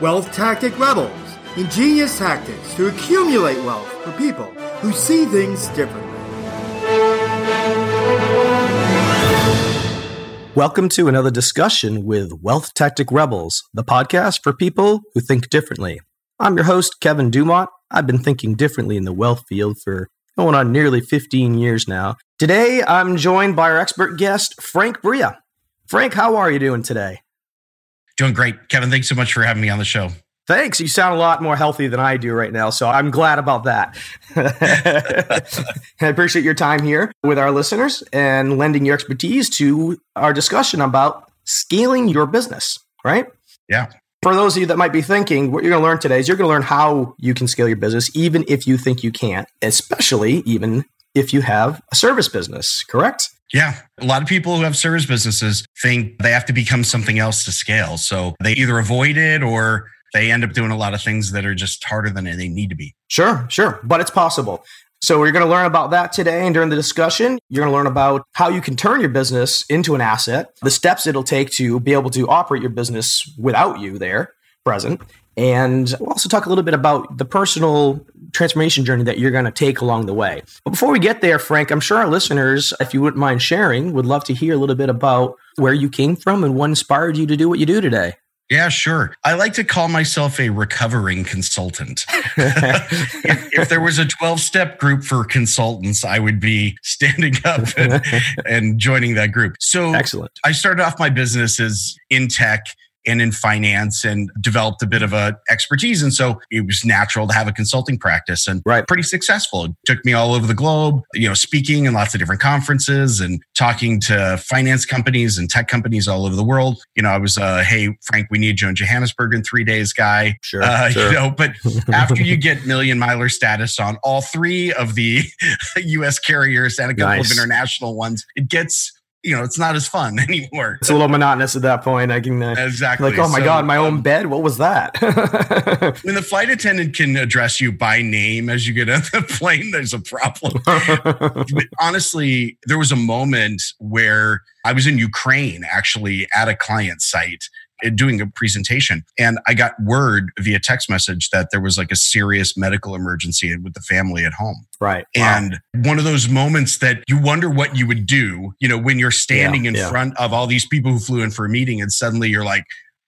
Wealth Tactic Rebels, ingenious tactics to accumulate wealth for people who see things differently. Welcome to another discussion with Wealth Tactic Rebels, the podcast for people who think differently. I'm your host, Kevin Dumont. I've been thinking differently in the wealth field for going on nearly 15 years now. Today, I'm joined by our expert guest, Frank Bria. Frank, how are you doing today? Doing great. Kevin, thanks so much for having me on the show. Thanks. You sound a lot more healthy than I do right now, so I'm glad about that. I appreciate your time here with our listeners and lending your expertise to our discussion about scaling your business, right? Yeah. For those of you that might be thinking, what you're going to learn today is you're going to learn how you can scale your business, even if you think you can't, especially even if you have a service business, correct? Yeah. A lot of people who have service businesses think they have to become something else to scale. So they either avoid it or they end up doing a lot of things that are just harder than they need to be. Sure. But it's possible. So we're going to learn about that today. And during the discussion, you're going to learn about how you can turn your business into an asset, the steps it'll take to be able to operate your business without you there present. And we'll also talk a little bit about the personal transformation journey that you're going to take along the way. But before we get there, Frank, I'm sure our listeners, if you wouldn't mind sharing, would love to hear a little bit about where you came from and what inspired you to do what you do today. Yeah, sure. I like to call myself a recovering consultant. If there was a 12-step group for consultants, I would be standing up and joining that group. So excellent. I started off my businesses in tech and in finance and developed a bit of a expertise. And so it was natural to have a consulting practice and pretty successful. It took me all over the globe, speaking in lots of different conferences and talking to finance companies and tech companies all over the world. I was hey, Frank, we need you in Johannesburg in 3 days guy. Sure. But after you get million miler status on all three of the US carriers and a couple of international ones, it gets it's not as fun anymore. It's a little monotonous at that point. I can exactly like, oh my God, my own bed. What was that? When the flight attendant can address you by name as you get on the plane, there's a problem. But honestly, there was a moment where I was in Ukraine, actually at a client site doing a presentation. And I got word via text message that there was like a serious medical emergency with the family at home. Right. And one of those moments that you wonder what you would do, when you're standing in front of all these people who flew in for a meeting and suddenly you're like,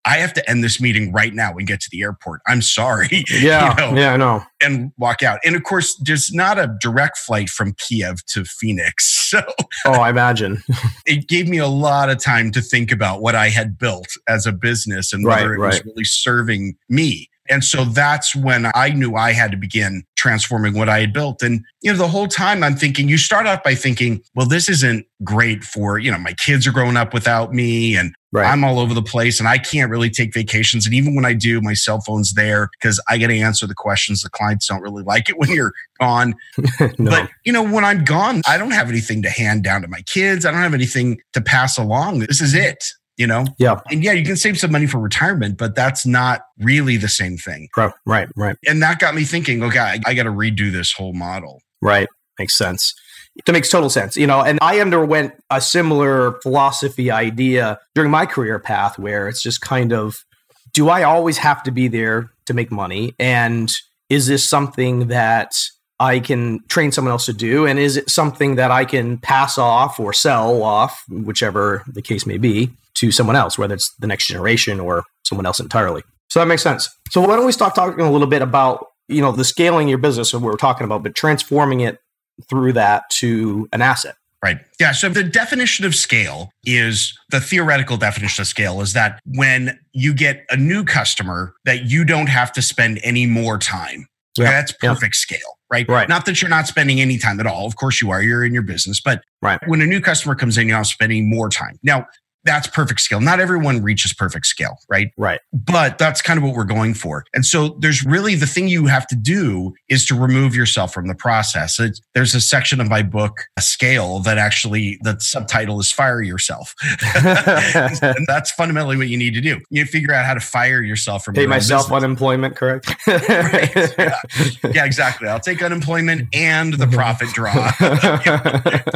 I have to end this meeting right now and get to the airport. I'm sorry. Yeah. Yeah, I know. And walk out. And of course, there's not a direct flight from Kiev to Phoenix. So I imagine. It gave me a lot of time to think about what I had built as a business and whether it was really serving me. And so that's when I knew I had to begin transforming what I had built. And, the whole time I'm thinking, you start off by thinking, well, this isn't great for, my kids are growing up without me and I'm all over the place and I can't really take vacations. And even when I do, my cell phone's there because I get to answer the questions. The clients don't really like it when you're gone. No. But, when I'm gone, I don't have anything to hand down to my kids. I don't have anything to pass along. This is it. Yeah. And you can save some money for retirement, but that's not really the same thing. Right. And that got me thinking, okay, I got to redo this whole model. Right. Makes sense. That makes total sense. And I underwent a similar philosophy idea during my career path where it's just kind of, do I always have to be there to make money? And is this something that I can train someone else to do? And is it something that I can pass off or sell off, whichever the case may be, to someone else, whether it's the next generation or someone else entirely? So that makes sense. So why don't we start talking a little bit about, the scaling your business and what we're talking about, but transforming it through that to an asset. Right. Yeah. So the definition of scale is the theoretical definition of scale is that when you get a new customer that you don't have to spend any more time. Yeah. That's perfect scale. Right. Not that you're not spending any time at all. Of course you are. You're in your business. But when a new customer comes in, you're not spending more time. Now, that's perfect scale. Not everyone reaches perfect scale, right? Right. But that's kind of what we're going for. And so there's really the thing you have to do is to remove yourself from the process. There's a section of my book, Scale, that actually the subtitle is Fire Yourself. And that's fundamentally what you need to do. You figure out how to fire yourself from your own business. Pay myself unemployment, correct? Right. Yeah, exactly. I'll take unemployment and the profit draw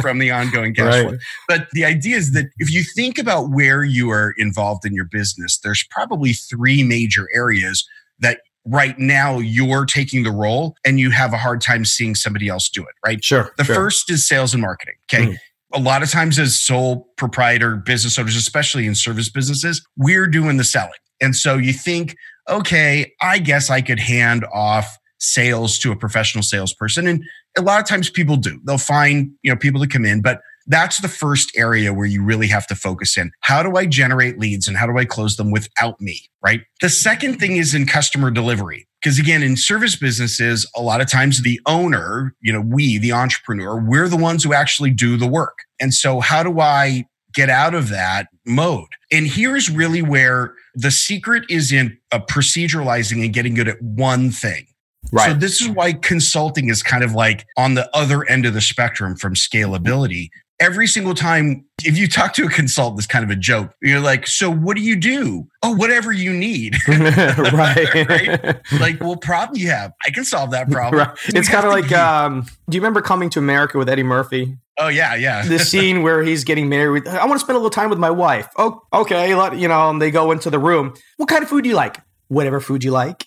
from the ongoing cash flow. But the idea is that if you think about about where you are involved in your business, there's probably three major areas that right now you're taking the role and you have a hard time seeing somebody else do it, right? Sure. The first is sales and marketing, okay? Mm. A lot of times as sole proprietor business owners, especially in service businesses, we're doing the selling. And so you think, okay, I guess I could hand off sales to a professional salesperson. And a lot of times people do. They'll find, people to come in, but that's the first area where you really have to focus in. How do I generate leads and how do I close them without me, right? The second thing is in customer delivery. Because again, in service businesses, a lot of times the owner, we, the entrepreneur, we're the ones who actually do the work. And so how do I get out of that mode? And here's really where the secret is in proceduralizing and getting good at one thing. Right. So this is why consulting is kind of like on the other end of the spectrum from scalability. Every single time, if you talk to a consultant, it's kind of a joke. You're like, so what do you do? Oh, whatever you need. right? Like, what problem you have? I can solve that problem. Right. It's kind of like, do you remember Coming to America with Eddie Murphy? Oh, yeah. The scene where he's getting married with, I want to spend a little time with my wife. Oh, okay. And they go into the room. What kind of food do you like? Whatever food you like.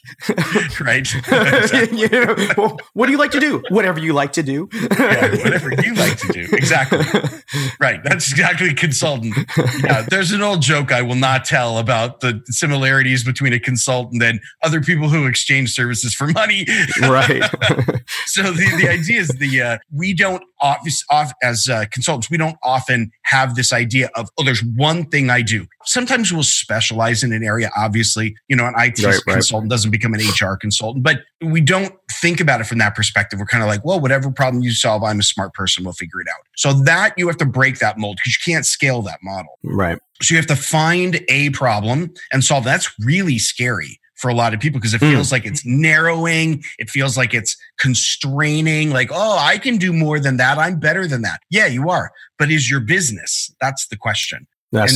Right. Exactly. What do you like to do? Whatever you like to do. Yeah, whatever you like to do. Exactly. Right. That's exactly consultant. Yeah, there's an old joke I will not tell about the similarities between a consultant and other people who exchange services for money. Right. So the idea is we don't as consultants, we don't often have this idea of, oh, there's one thing I do. Sometimes we'll specialize in an area, obviously, an IT consultant doesn't become an HR consultant, but we don't think about it from that perspective. We're kind of like, well, whatever problem you solve, I'm a smart person, we'll figure it out. So that you have to break that mold because you can't scale that model. Right. So you have to find a problem and solve. That's really scary for a lot of people because it feels like it's narrowing. It feels like it's constraining. Like, oh, I can do more than that. I'm better than that. Yeah, you are. But is your business? That's the question. Right.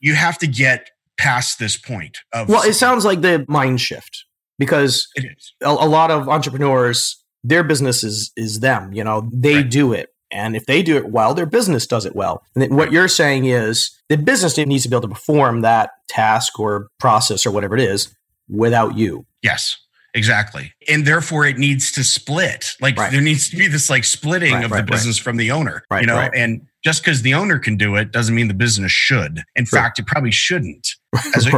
You have to get past this point of... Well, it sounds like the mind shift because it is. A lot of entrepreneurs, their business is them. They do it. And if they do it well, their business does it well. And what you're saying is the business needs to be able to perform that task or process or whatever it is without you. Yes, exactly. And therefore it needs to split. There needs to be this splitting of the business from the owner, and just because the owner can do it doesn't mean the business should. In fact, it probably shouldn't. It's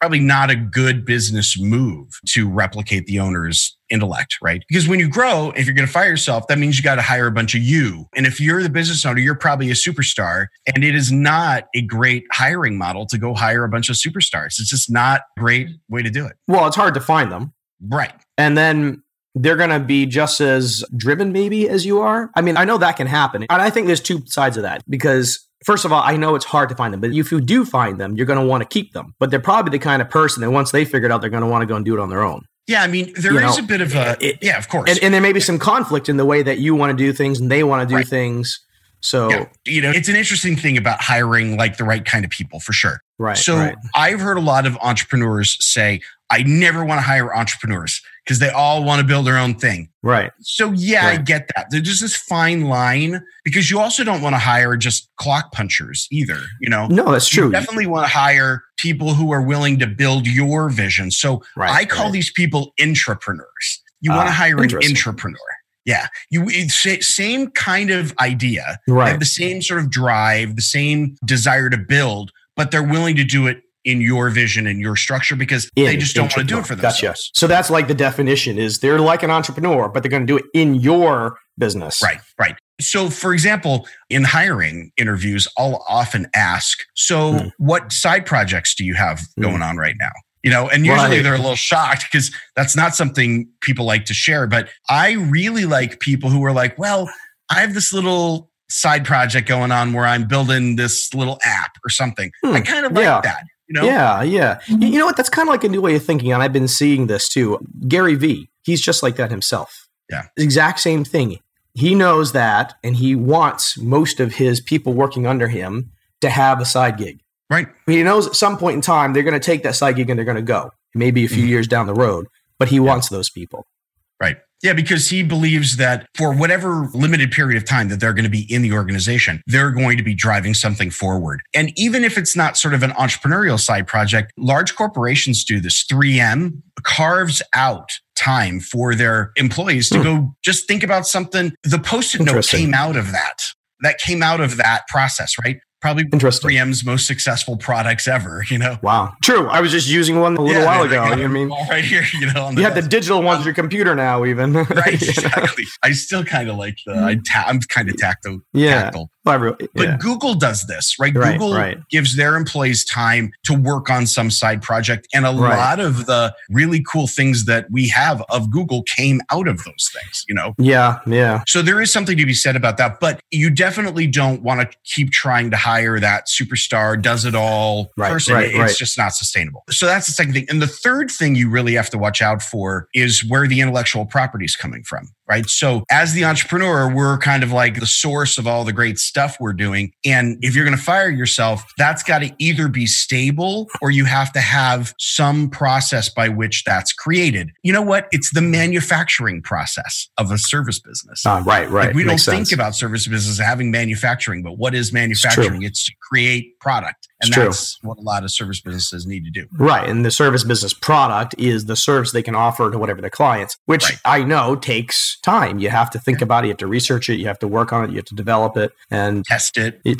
probably not a good business move to replicate the owner's intellect, right? Because when you grow, if you're going to fire yourself, that means you got to hire a bunch of you. And if you're the business owner, you're probably a superstar. And it is not a great hiring model to go hire a bunch of superstars. It's just not a great way to do it. Well, it's hard to find them. Right. And then they're going to be just as driven maybe as you are. I mean, I know that can happen. And I think there's two sides of that because first of all, I know it's hard to find them, but if you do find them, you're going to want to keep them. But they're probably the kind of person that once they figure it out, they're going to want to go and do it on their own. Yeah, I mean, there is a bit of of course. And there may be some conflict in the way that you want to do things and they want to do things. So, it's an interesting thing about hiring the right kind of people for sure. Right. So I've heard a lot of entrepreneurs say, I never want to hire entrepreneurs because they all want to build their own thing. Right. So I get that. There's this fine line because you also don't want to hire just clock punchers either, No, that's true. You definitely want to hire people who are willing to build your vision. So I call these people intrapreneurs. You want to hire an intrapreneur. Yeah. Same kind of idea. Right. They have the same sort of drive, the same desire to build, but they're willing to do it in your vision and your structure because they just don't want to do it for themselves. Gotcha. So that's the definition is they're like an entrepreneur, but they're going to do it in your business. Right. So for example, in hiring interviews, I'll often ask, so what side projects do you have going on right now? And usually they're a little shocked because that's not something people like to share. But I really like people who are like, well, I have this little side project going on where I'm building this little app or something. I kind of like that. Yeah. You know what? That's kind of like a new way of thinking. And I've been seeing this too. Gary V, he's just like that himself. Yeah. Exact same thing. He knows that and he wants most of his people working under him to have a side gig. Right. He knows at some point in time, they're going to take that side gig and they're going to go. Maybe a few years down the road, but he wants those people. Right. Yeah, because he believes that for whatever limited period of time that they're going to be in the organization, they're going to be driving something forward. And even if it's not sort of an entrepreneurial side project, large corporations do this. 3M carves out time for their employees to go just think about something. The Post-it note came out of that. That came out of that process, right? Probably 3M's most successful products ever, you know? Wow. True. I was just using one a little while ago. You know, I mean, right here, you know, on the have the digital one on your computer now, even. Right. Exactly. Know? I still kind of like the, I'm kind of tactile. Yeah. Tactile. But Google does this, right? Google gives their employees time to work on some side project. And a lot of the really cool things that we have of Google came out of those things, you know? Yeah, yeah. So there is something to be said about that. But you definitely don't want to keep trying to hire that superstar, does-it-all person. It's just not sustainable. So that's the second thing. And the third thing you really have to watch out for is where the intellectual property is coming from. Right. So as the entrepreneur, we're kind of like the source of all the great stuff we're doing. And if you're going to fire yourself, that's got to either be stable or you have to have some process by which that's created. You know what? It's the manufacturing process of a service business. Right. Like we Makes don't sense. Think about service business having manufacturing, but what is manufacturing? It's to create product. And that's what a lot of service businesses need to do. Right. And the service business product is the service they can offer to whatever the clients, which I know takes time. You have to think about it. You have to research it. You have to work on it. You have to develop it and test it. Yeah.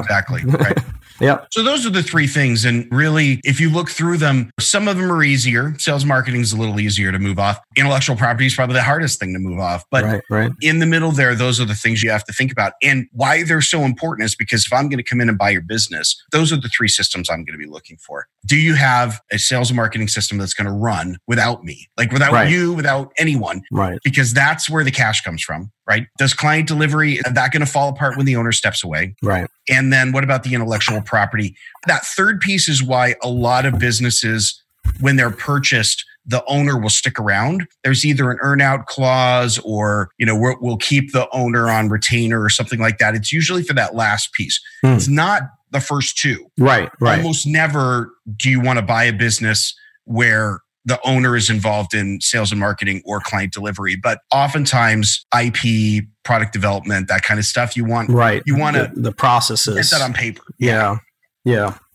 Exactly. Right. Yeah. So those are the three things. And really, if you look through them, some of them are easier. Sales marketing is a little easier to move off. Intellectual property is probably the hardest thing to move off. But in the middle there, those are the things you have to think about. And why they're so important is because if I'm going to come in and buy your business, those are the three systems I'm going to be looking for. Do you have a sales and marketing system that's going to run without me? Like without you, without anyone? Right. Because that's where the cash comes from. Right? Does client delivery, is that going to fall apart when the owner steps away? Right. And then what about the intellectual property? That third piece is why a lot of businesses, when they're purchased, the owner will stick around. There's either an earnout clause or, you know, we'll keep the owner on retainer or something like that. It's usually for that last piece. It's not the first two. Right. Almost never do you want to buy a business where the owner is involved in sales and marketing or client delivery, but oftentimes IP, product development, that kind of stuff. You want the processes. Get that on paper. Yeah,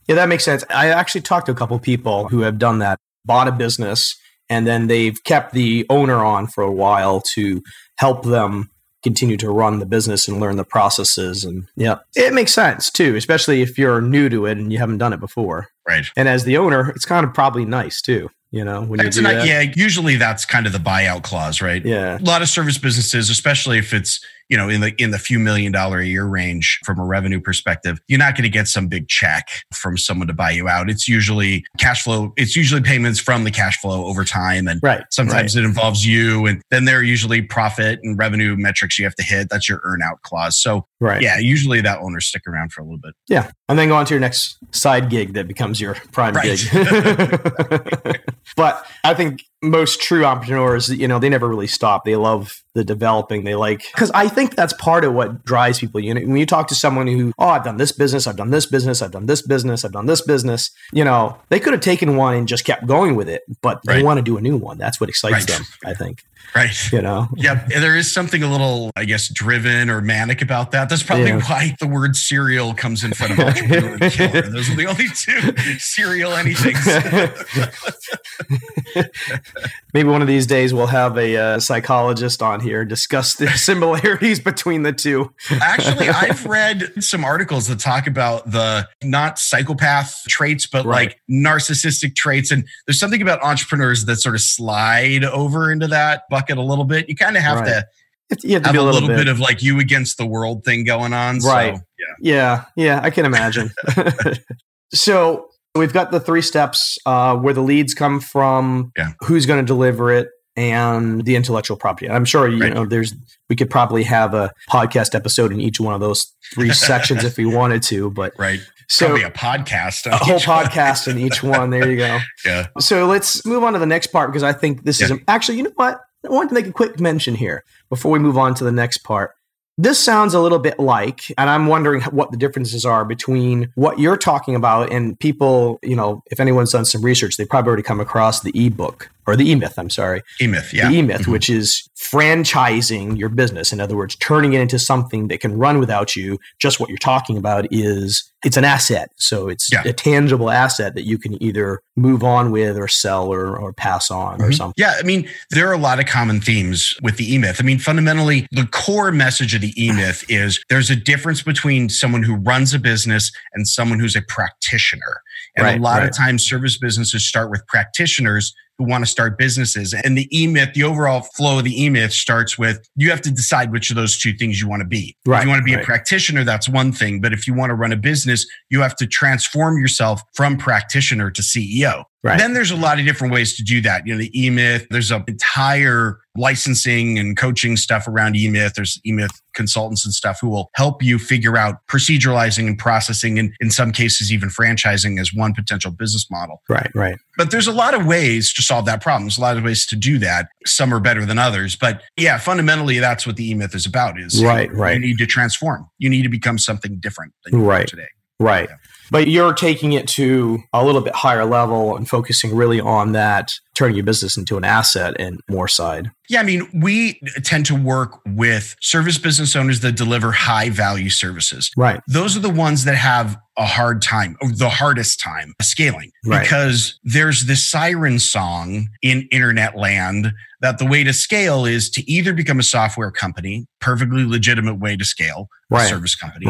that makes sense. I actually talked to a couple of people who have done that, bought a business, and then they've kept the owner on for a while to help them continue to run the business and learn the processes. And it makes sense too, especially if you're new to it and you haven't done it before. Right. And as the owner, it's kind of probably nice too. You know, when you do that. Yeah, usually that's kind of the buyout clause, right? Yeah. A lot of service businesses, especially if it's, you know, in the few $1 million a year range from a revenue perspective, you're not going to get some big check from someone to buy you out. It's usually cash flow. It's usually payments from the cash flow over time. And sometimes it involves you. And then there are usually profit and revenue metrics you have to hit. That's your earnout clause. So usually that owners stick around for a little bit. Yeah. And then go on to your next side gig that becomes your prime gig. But I think most true entrepreneurs, you know, they never really stop. They love the developing. They like, because I think that's part of what drives people. You know, when you talk to someone who, I've done this business, I've done this business, I've done this business, I've done this business, you know, they could have taken one and just kept going with it, but they want to do a new one. That's what excites them, I think. Right. You know? Yeah. There is something a little, I guess, driven or manic about that. That's probably why the word serial comes in front of entrepreneur and killer. Those are the only two serial anythings. Maybe one of these days we'll have a psychologist on here discuss the similarities between the two. Actually, I've read some articles that talk about the not psychopath traits, but like narcissistic traits. And there's something about entrepreneurs that sort of slide over into that bucket a little bit. You kind of have to have a little bit of like you against the world thing going on. Right. So, yeah, I can imagine. So we've got the three steps, where the leads come from, who's going to deliver it, and the intellectual property. I'm sure, you know, we could probably have a podcast episode in each one of those three sections if we wanted to, but so probably a podcast, a whole podcast in each one. There you go. Yeah. So let's move on to the next part, because I think this is actually, you know what? I wanted to make a quick mention here before we move on to the next part. This sounds a little bit like, and I'm wondering what the differences are between what you're talking about and people, you know, if anyone's done some research, they probably already come across the ebook or the E-myth, I'm sorry. E-myth, yeah. The E-myth, which is franchising your business. In other words, turning it into something that can run without you. Just what you're talking about is it's an asset. So it's a tangible asset that you can either move on with or sell or pass on or something. Yeah. I mean, there are a lot of common themes with the E-myth. I mean, fundamentally, the core message of the E-myth is there's a difference between someone who runs a business and someone who's a practitioner. And a lot of times service businesses start with practitioners who want to start businesses. And the E-myth, the overall flow of the E-myth starts with, you have to decide which of those two things you want to be. Right, if you want to be a practitioner, that's one thing. But if you want to run a business, you have to transform yourself from practitioner to CEO. Right. Then there's a lot of different ways to do that. You know, the E-myth, there's an entire licensing and coaching stuff around E-myth. There's E-myth consultants and stuff who will help you figure out proceduralizing and processing and in some cases even franchising as one potential business model. Right, right. But there's a lot of ways to solve that problem. There's a lot of ways to do that. Some are better than others. But yeah, fundamentally, that's what the E-myth is about is you need to transform. You need to become something different than you are today. Right. Yeah. But you're taking it to a little bit higher level and focusing really on that, turning your business into an asset and more side. Yeah, I mean, we tend to work with service business owners that deliver high value services. Right. Those are the ones that have a hard time, or the hardest time scaling, because there's this siren song in internet land that the way to scale is to either become a software company, perfectly legitimate way to scale a service company,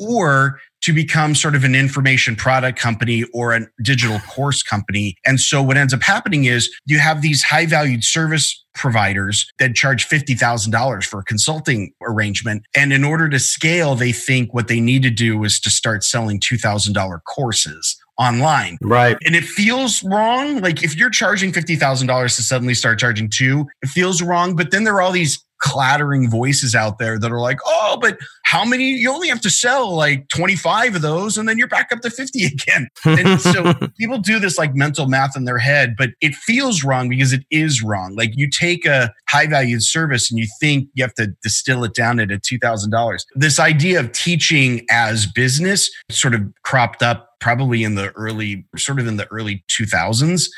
or to become sort of an information product company or a digital course company. And so what ends up happening is you have these high-valued service providers that charge $50,000 for a consulting arrangement. And in order to scale, they think what they need to do is to start selling $2,000 courses online. Right. And it feels wrong. Like if you're charging $50,000 to suddenly start charging $2,000, it feels wrong. But then there are all these clattering voices out there that are like, oh, but how many? You only have to sell like 25 of those and then you're back up to 50 again. And so people do this like mental math in their head, but it feels wrong because it is wrong. Like you take a high valued service and you think you have to distill it down into $2,000. This idea of teaching as business sort of cropped up probably in the early 2000s,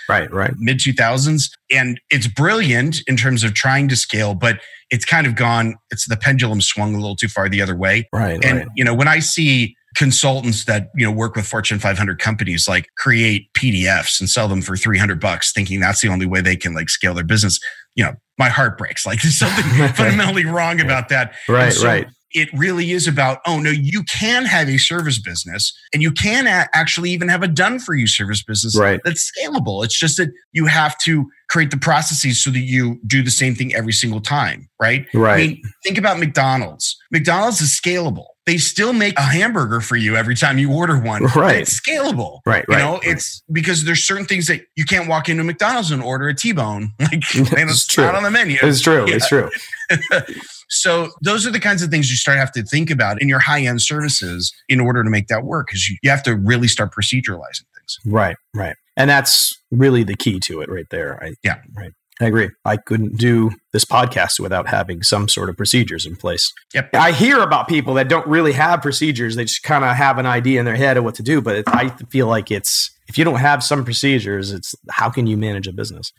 mid 2000s. And it's brilliant in terms of trying to scale, but it's kind of gone, it's the pendulum swung a little too far the other way. Right. And, you know, when I see consultants that, you know, work with Fortune 500 companies, like create PDFs and sell them for $300, thinking that's the only way they can like scale their business, you know, my heart breaks. Like there's something fundamentally wrong about that. Right, so, it really is about, oh no, you can have a service business and you can actually even have a done-for-you service business that's scalable. It's just that you have to create the processes so that you do the same thing every single time, right? Right. I mean, think about McDonald's. McDonald's is scalable. They still make a hamburger for you every time you order one. Right. It's scalable. Right. You know, it's because there's certain things that you can't walk into McDonald's and order a T-bone. Like, it's not on the menu. It's true. Yeah. It's true. So those are the kinds of things you start to have to think about in your high-end services in order to make that work, because you have to really start proceduralizing things. Right, right. And that's really the key to it right there. I agree. I couldn't do this podcast without having some sort of procedures in place. Yep. I hear about people that don't really have procedures. They just kind of have an idea in their head of what to do. But I feel like it's, if you don't have some procedures, it's how can you manage a business?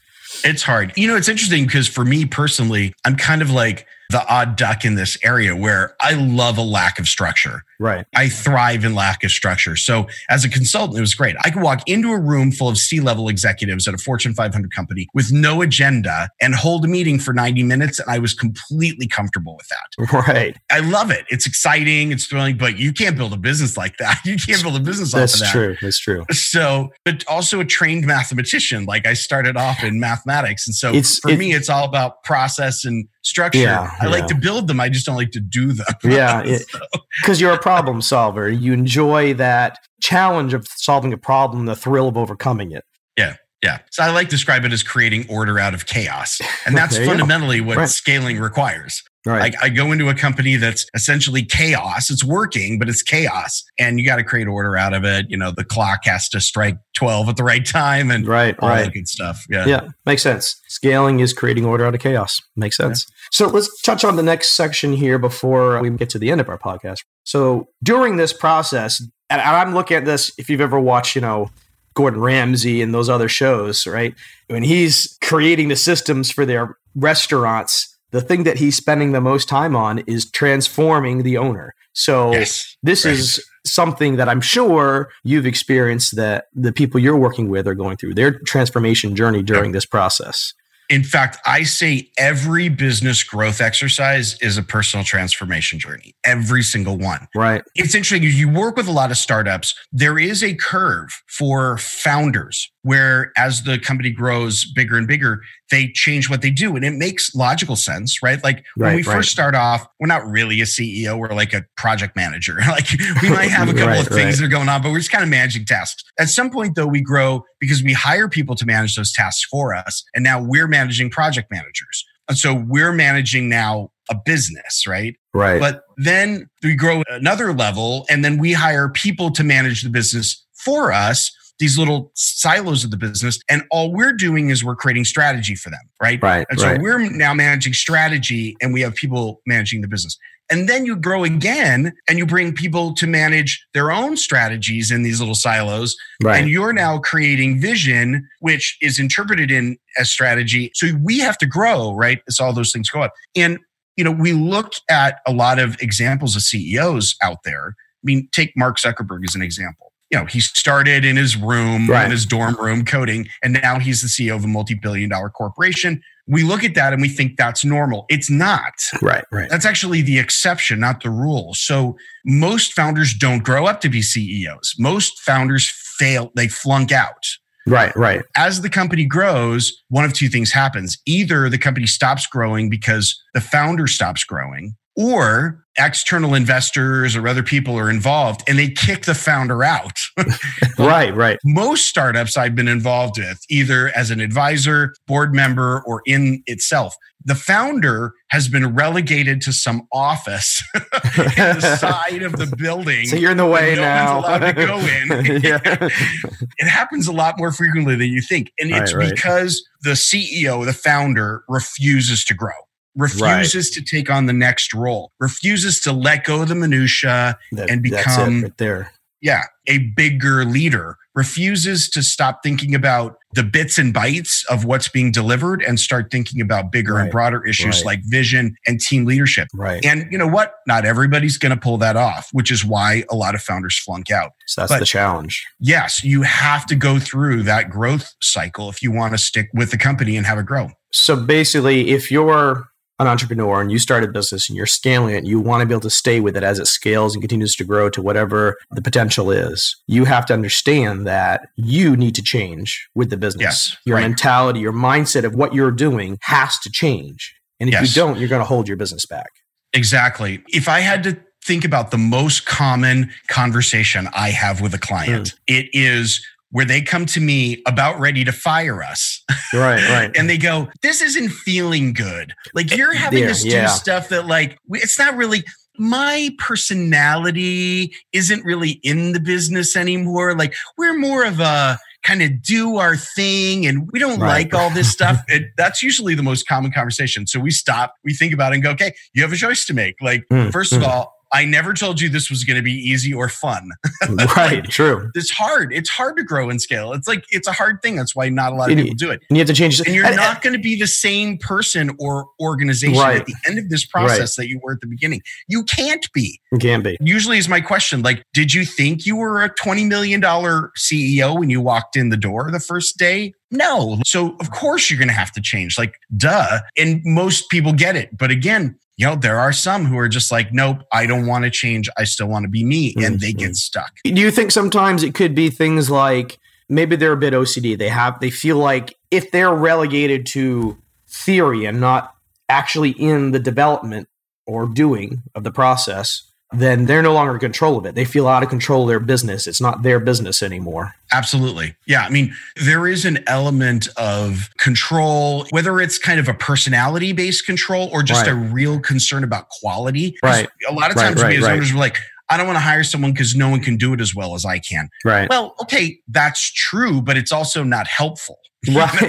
It's hard. You know, it's interesting because for me personally, I'm kind of like the odd duck in this area where I love a lack of structure. Right. I thrive in lack of structure. So as a consultant, it was great. I could walk into a room full of C-level executives at a Fortune 500 company with no agenda and hold a meeting for 90 minutes. And I was completely comfortable with that. Right. I love it. It's exciting. It's thrilling, but you can't build a business like that. You can't build a business off of that. That's true. That's true. So, but also a trained mathematician. Like I started off in mathematics. And so for me, it's all about process and structure. Yeah, I like to build them. I just don't like to do them. Yeah. Because you're a problem solver. You enjoy that challenge of solving a problem, the thrill of overcoming it. Yeah. Yeah. So I like to describe it as creating order out of chaos. And that's fundamentally what scaling requires. Right. I go into a company that's essentially chaos. It's working, but it's chaos. And you got to create order out of it. You know, the clock has to strike 12 at the right time and all that good stuff. Yeah. Yeah. Makes sense. Scaling is creating order out of chaos. Makes sense. Yeah. So let's touch on the next section here before we get to the end of our podcast. So during this process, and I'm looking at this, if you've ever watched, you know, Gordon Ramsay and those other shows, right? When he's creating the systems for their restaurants, the thing that he's spending the most time on is transforming the owner. So this is something that I'm sure you've experienced, that the people you're working with are going through their transformation journey during this process. In fact, I say every business growth exercise is a personal transformation journey, every single one. Right. It's interesting, as you work with a lot of startups, there is a curve for founders where as the company grows bigger and bigger, they change what they do. And it makes logical sense, right? Like when we first start off, we're not really a CEO, we're like a project manager. Like we might have a couple of things that are going on, but we're just kind of managing tasks. At some point though, we grow because we hire people to manage those tasks for us. And now we're managing project managers. And so we're managing now a business, right? Right. But then we grow another level and then we hire people to manage the business for us, these little silos of the business. And all we're doing is we're creating strategy for them, right? Right. And so we're now managing strategy and we have people managing the business. And then you grow again and you bring people to manage their own strategies in these little silos. Right. And you're now creating vision, which is interpreted in as strategy. So we have to grow, right? As all those things go up. And, you know, we look at a lot of examples of CEOs out there. I mean, take Mark Zuckerberg as an example. You know, he started in his room, in his dorm room coding, and now he's the CEO of a multi-billion-dollar corporation. We look at that and we think that's normal. It's not. Right. That's actually the exception, not the rule. So most founders don't grow up to be CEOs. Most founders fail. They flunk out. Right. As the company grows, one of two things happens. Either the company stops growing because the founder stops growing, or external investors or other people are involved and they kick the founder out. Right. Most startups I've been involved with, either as an advisor, board member, or in itself, the founder has been relegated to some office in the side of the building. So you're in the way now. No one's allowed to go in. It happens a lot more frequently than you think. And it's because the CEO, the founder, refuses to grow. Refuses to take on the next role, refuses to let go of the minutiae and become a bigger leader, refuses to stop thinking about the bits and bytes of what's being delivered and start thinking about bigger and broader issues like vision and team leadership. Right. And you know what? Not everybody's going to pull that off, which is why a lot of founders flunk out. So that's the challenge. Yes, you have to go through that growth cycle if you want to stick with the company and have it grow. So basically, if you're an entrepreneur and you start a business and you're scaling it, you want to be able to stay with it as it scales and continues to grow to whatever the potential is. You have to understand that you need to change with the business. Yes, your mentality, your mindset of what you're doing has to change. And if you don't, you're going to hold your business back. Exactly. If I had to think about the most common conversation I have with a client, it is where they come to me about ready to fire us. Right. And they go, this isn't feeling good. Like you're having us do stuff that like, it's not really, my personality isn't really in the business anymore. Like we're more of a kind of do our thing and we don't like all this stuff. That's usually the most common conversation. So we stop, we think about it and go, okay, you have a choice to make. Like, first of all, I never told you this was going to be easy or fun. True. It's hard. It's hard to grow and scale. It's like, it's a hard thing. That's why not a lot of people do it. And you have to change. And you're not going to be the same person or organization at the end of this process that you were at the beginning. You can't be. You can't be. Usually is my question. Like, did you think you were a $20 million CEO when you walked in the door the first day? No. So of course you're going to have to change. Like, duh. And most people get it. But again, you know, there are some who are just like, nope, I don't want to change. I still want to be me. And they get stuck. Do you think sometimes it could be things like maybe they're a bit OCD? They feel like if they're relegated to theory and not actually in the development or doing of the process, then they're no longer in control of it. They feel out of control of their business. It's not their business anymore. Absolutely. Yeah. I mean, there is an element of control, whether it's kind of a personality-based control or just a real concern about quality. Right. A lot of times we as owners were like, I don't want to hire someone because no one can do it as well as I can. Right. Well, okay, that's true, but it's also not helpful. Right.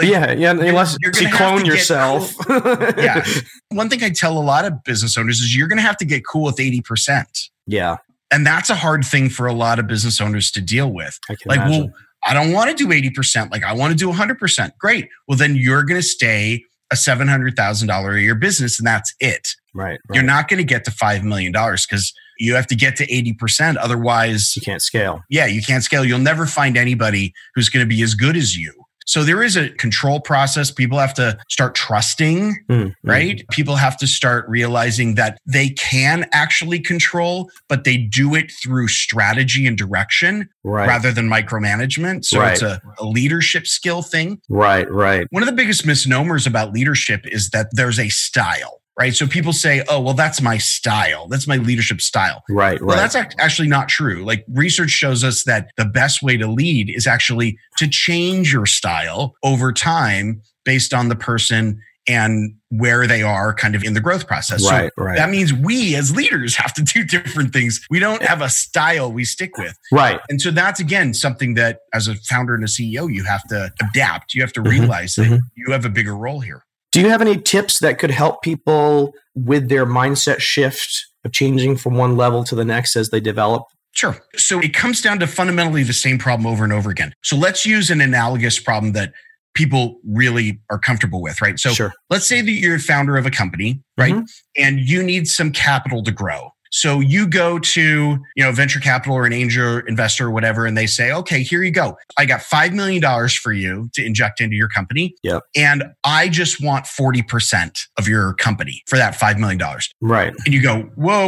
You know? Like, unless you clone yourself. One thing I tell a lot of business owners is you're going to have to get cool with 80%. Yeah. And that's a hard thing for a lot of business owners to deal with. Like, imagine. Well, I don't want to do 80%. Like I want to do 100%. Great. Well, then you're going to stay a $700,000 a year business and that's it. Right. You're not going to get to $5 million because you have to get to 80%. Otherwise, you can't scale. Yeah, you can't scale. You'll never find anybody who's going to be as good as you. So there is a control process. People have to start trusting, right? People have to start realizing that they can actually control, but they do it through strategy and direction rather than micromanagement. So it's a leadership skill thing. Right. One of the biggest misnomers about leadership is that there's a style, right? So people say, oh, well, that's my style. That's my leadership style. Right. Well, that's actually not true. Like research shows us that the best way to lead is actually to change your style over time based on the person and where they are kind of in the growth process. Right. That means we as leaders have to do different things. We don't have a style we stick with. Right. And so that's, again, something that as a founder and a CEO, you have to adapt. You have to realize that you have a bigger role here. Do you have any tips that could help people with their mindset shift of changing from one level to the next as they develop? Sure. So it comes down to fundamentally the same problem over and over again. So let's use an analogous problem that people really are comfortable with, right? So let's say that you're a founder of a company, right? And you need some capital to grow. So you go to, venture capital or an angel investor or whatever, and they say, okay, here you go. I got $5 million for you to inject into your company. Yep. And I just want 40% of your company for that $5 million. Right. And you go, whoa.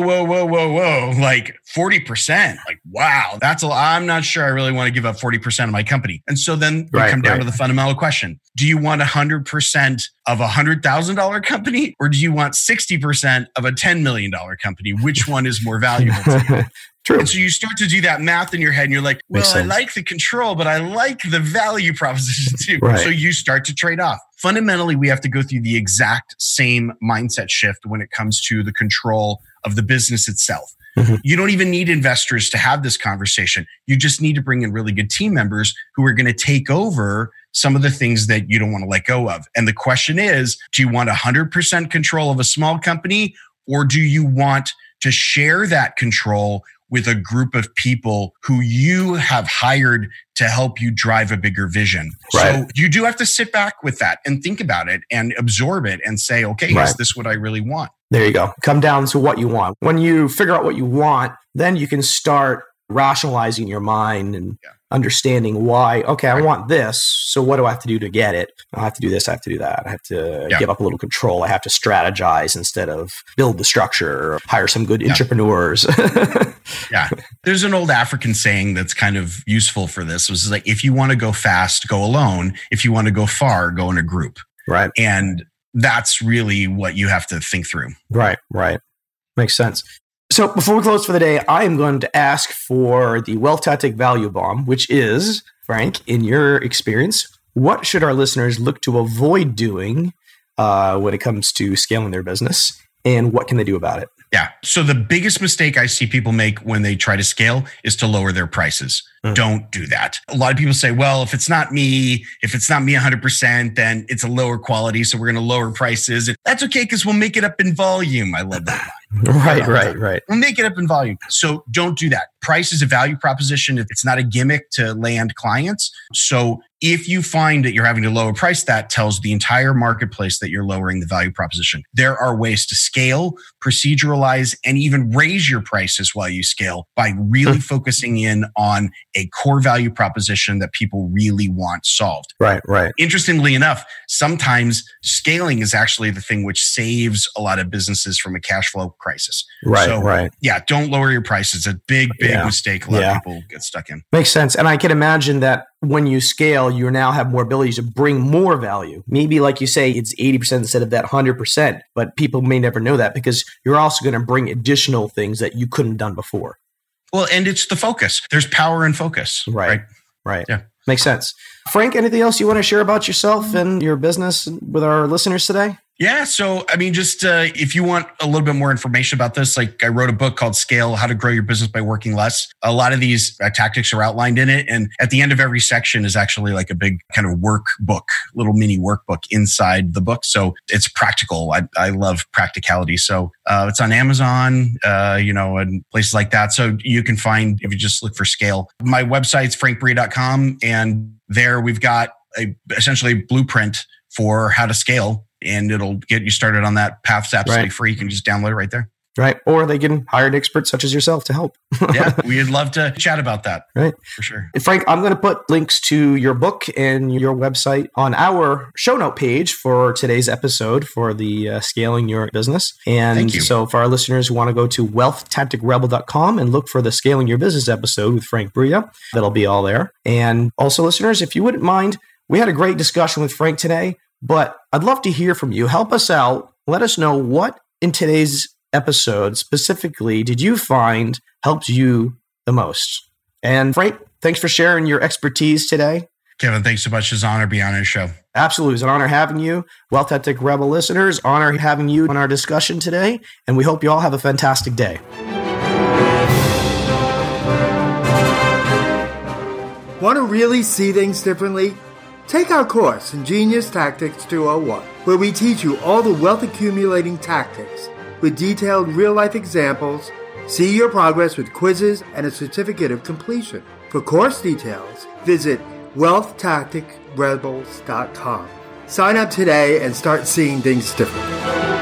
Like 40%, like, wow, that's I'm not sure I really want to give up 40% of my company. And so then we come down to the fundamental question. Do you want 100% of a $100,000 company, or do you want 60% of a $10 million company? Which one is more valuable to you? True. And so you start to do that math in your head and you're like, well, I like the control, but I like the value proposition too. So you start to trade off. Fundamentally, we have to go through the exact same mindset shift when it comes to the control of the business itself. You don't even need investors to have this conversation. You just need to bring in really good team members who are going to take over some of the things that you don't want to let go of. And the question is, do you want 100% control of a small company, or do you want to share that control with a group of people who you have hired to help you drive a bigger vision? So you do have to sit back with that and think about it and absorb it and say, okay, is this what I really want? There you go. Come down to what you want. When you figure out what you want, then you can start rationalizing your mind and understanding why, okay, I want this. So what do I have to do to get it? I have to do this. I have to do that. I have to give up a little control. I have to strategize instead of build the structure or hire some good entrepreneurs. There's an old African saying that's kind of useful for this. It was like, if you want to go fast, go alone. If you want to go far, go in a group. Right. And that's really what you have to think through. Right. Makes sense. So before we close for the day, I am going to ask for the Wealth Tactic Value Bomb, which is, Frank, in your experience, what should our listeners look to avoid doing when it comes to scaling their business, and what can they do about it? Yeah. So the biggest mistake I see people make when they try to scale is to lower their prices. Don't do that. A lot of people say, well, if it's not me 100%, then it's a lower quality. So we're going to lower prices. And that's okay, because we'll make it up in volume. I love that. Right. We'll make it up in volume. So don't do that. Price is a value proposition. It's not a gimmick to land clients. So if you find that you're having to lower price, that tells the entire marketplace that you're lowering the value proposition. There are ways to scale, proceduralize, and even raise your prices while you scale by really focusing in on a core value proposition that people really want solved. Right. Interestingly enough, sometimes scaling is actually the thing which saves a lot of businesses from a cash flow crisis. Right. Yeah, don't lower your prices. It's a big mistake a lot of people get stuck in. Makes sense. And I can imagine that when you scale, you now have more ability to bring more value. Maybe like you say, it's 80% instead of that 100%, but people may never know that because you're also going to bring additional things that you couldn't have done before. Well, and it's the focus. There's power in focus. Right. Yeah. Makes sense. Frank, anything else you want to share about yourself and your business with our listeners today? Yeah. So, I mean, just if you want a little bit more information about this, like I wrote a book called Scale, How to Grow Your Business by Working Less. A lot of these tactics are outlined in it. And at the end of every section is actually like a big kind of workbook, little mini workbook inside the book. So it's practical. I love practicality. So it's on Amazon, and places like that. So you can find, if you just look for Scale, my website's frankbrie.com. And there we've got essentially a blueprint for how to scale. And it'll get you started on that path. It's absolutely free. You can just download it right there. Right. Or they can hire experts such as yourself to help. Yeah. We'd love to chat about that. Right. For sure. And Frank, I'm going to put links to your book and your website on our show note page for today's episode for the scaling your business. And so for our listeners who want to go to WealthTacticRebel.com and look for the Scaling Your Business episode with Frank Bria, that'll be all there. And also listeners, if you wouldn't mind, we had a great discussion with Frank today. But I'd love to hear from you. Help us out. Let us know what in today's episode specifically did you find helped you the most. And Frank, thanks for sharing your expertise today. Kevin, thanks so much. It's an honor to be on your show. Absolutely. It's an honor having you. Wealth Tactic Rebel listeners, honor having you on our discussion today. And we hope you all have a fantastic day. Want to really see things differently? Take our course, Ingenious Tactics 201, where we teach you all the wealth-accumulating tactics with detailed real-life examples, see your progress with quizzes, and a certificate of completion. For course details, visit WealthTacticRebels.com. Sign up today and start seeing things differently.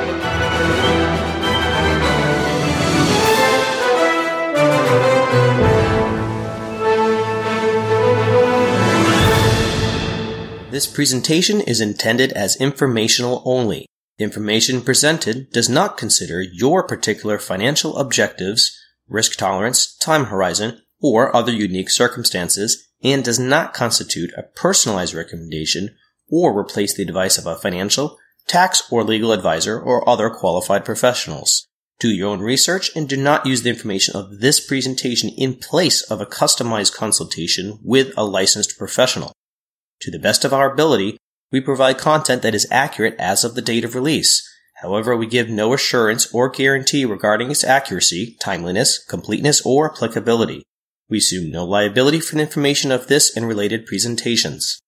This presentation is intended as informational only. The information presented does not consider your particular financial objectives, risk tolerance, time horizon, or other unique circumstances, and does not constitute a personalized recommendation or replace the advice of a financial, tax, or legal advisor or other qualified professionals. Do your own research and do not use the information of this presentation in place of a customized consultation with a licensed professional. To the best of our ability, we provide content that is accurate as of the date of release. However, we give no assurance or guarantee regarding its accuracy, timeliness, completeness, or applicability. We assume no liability for the information of this and related presentations.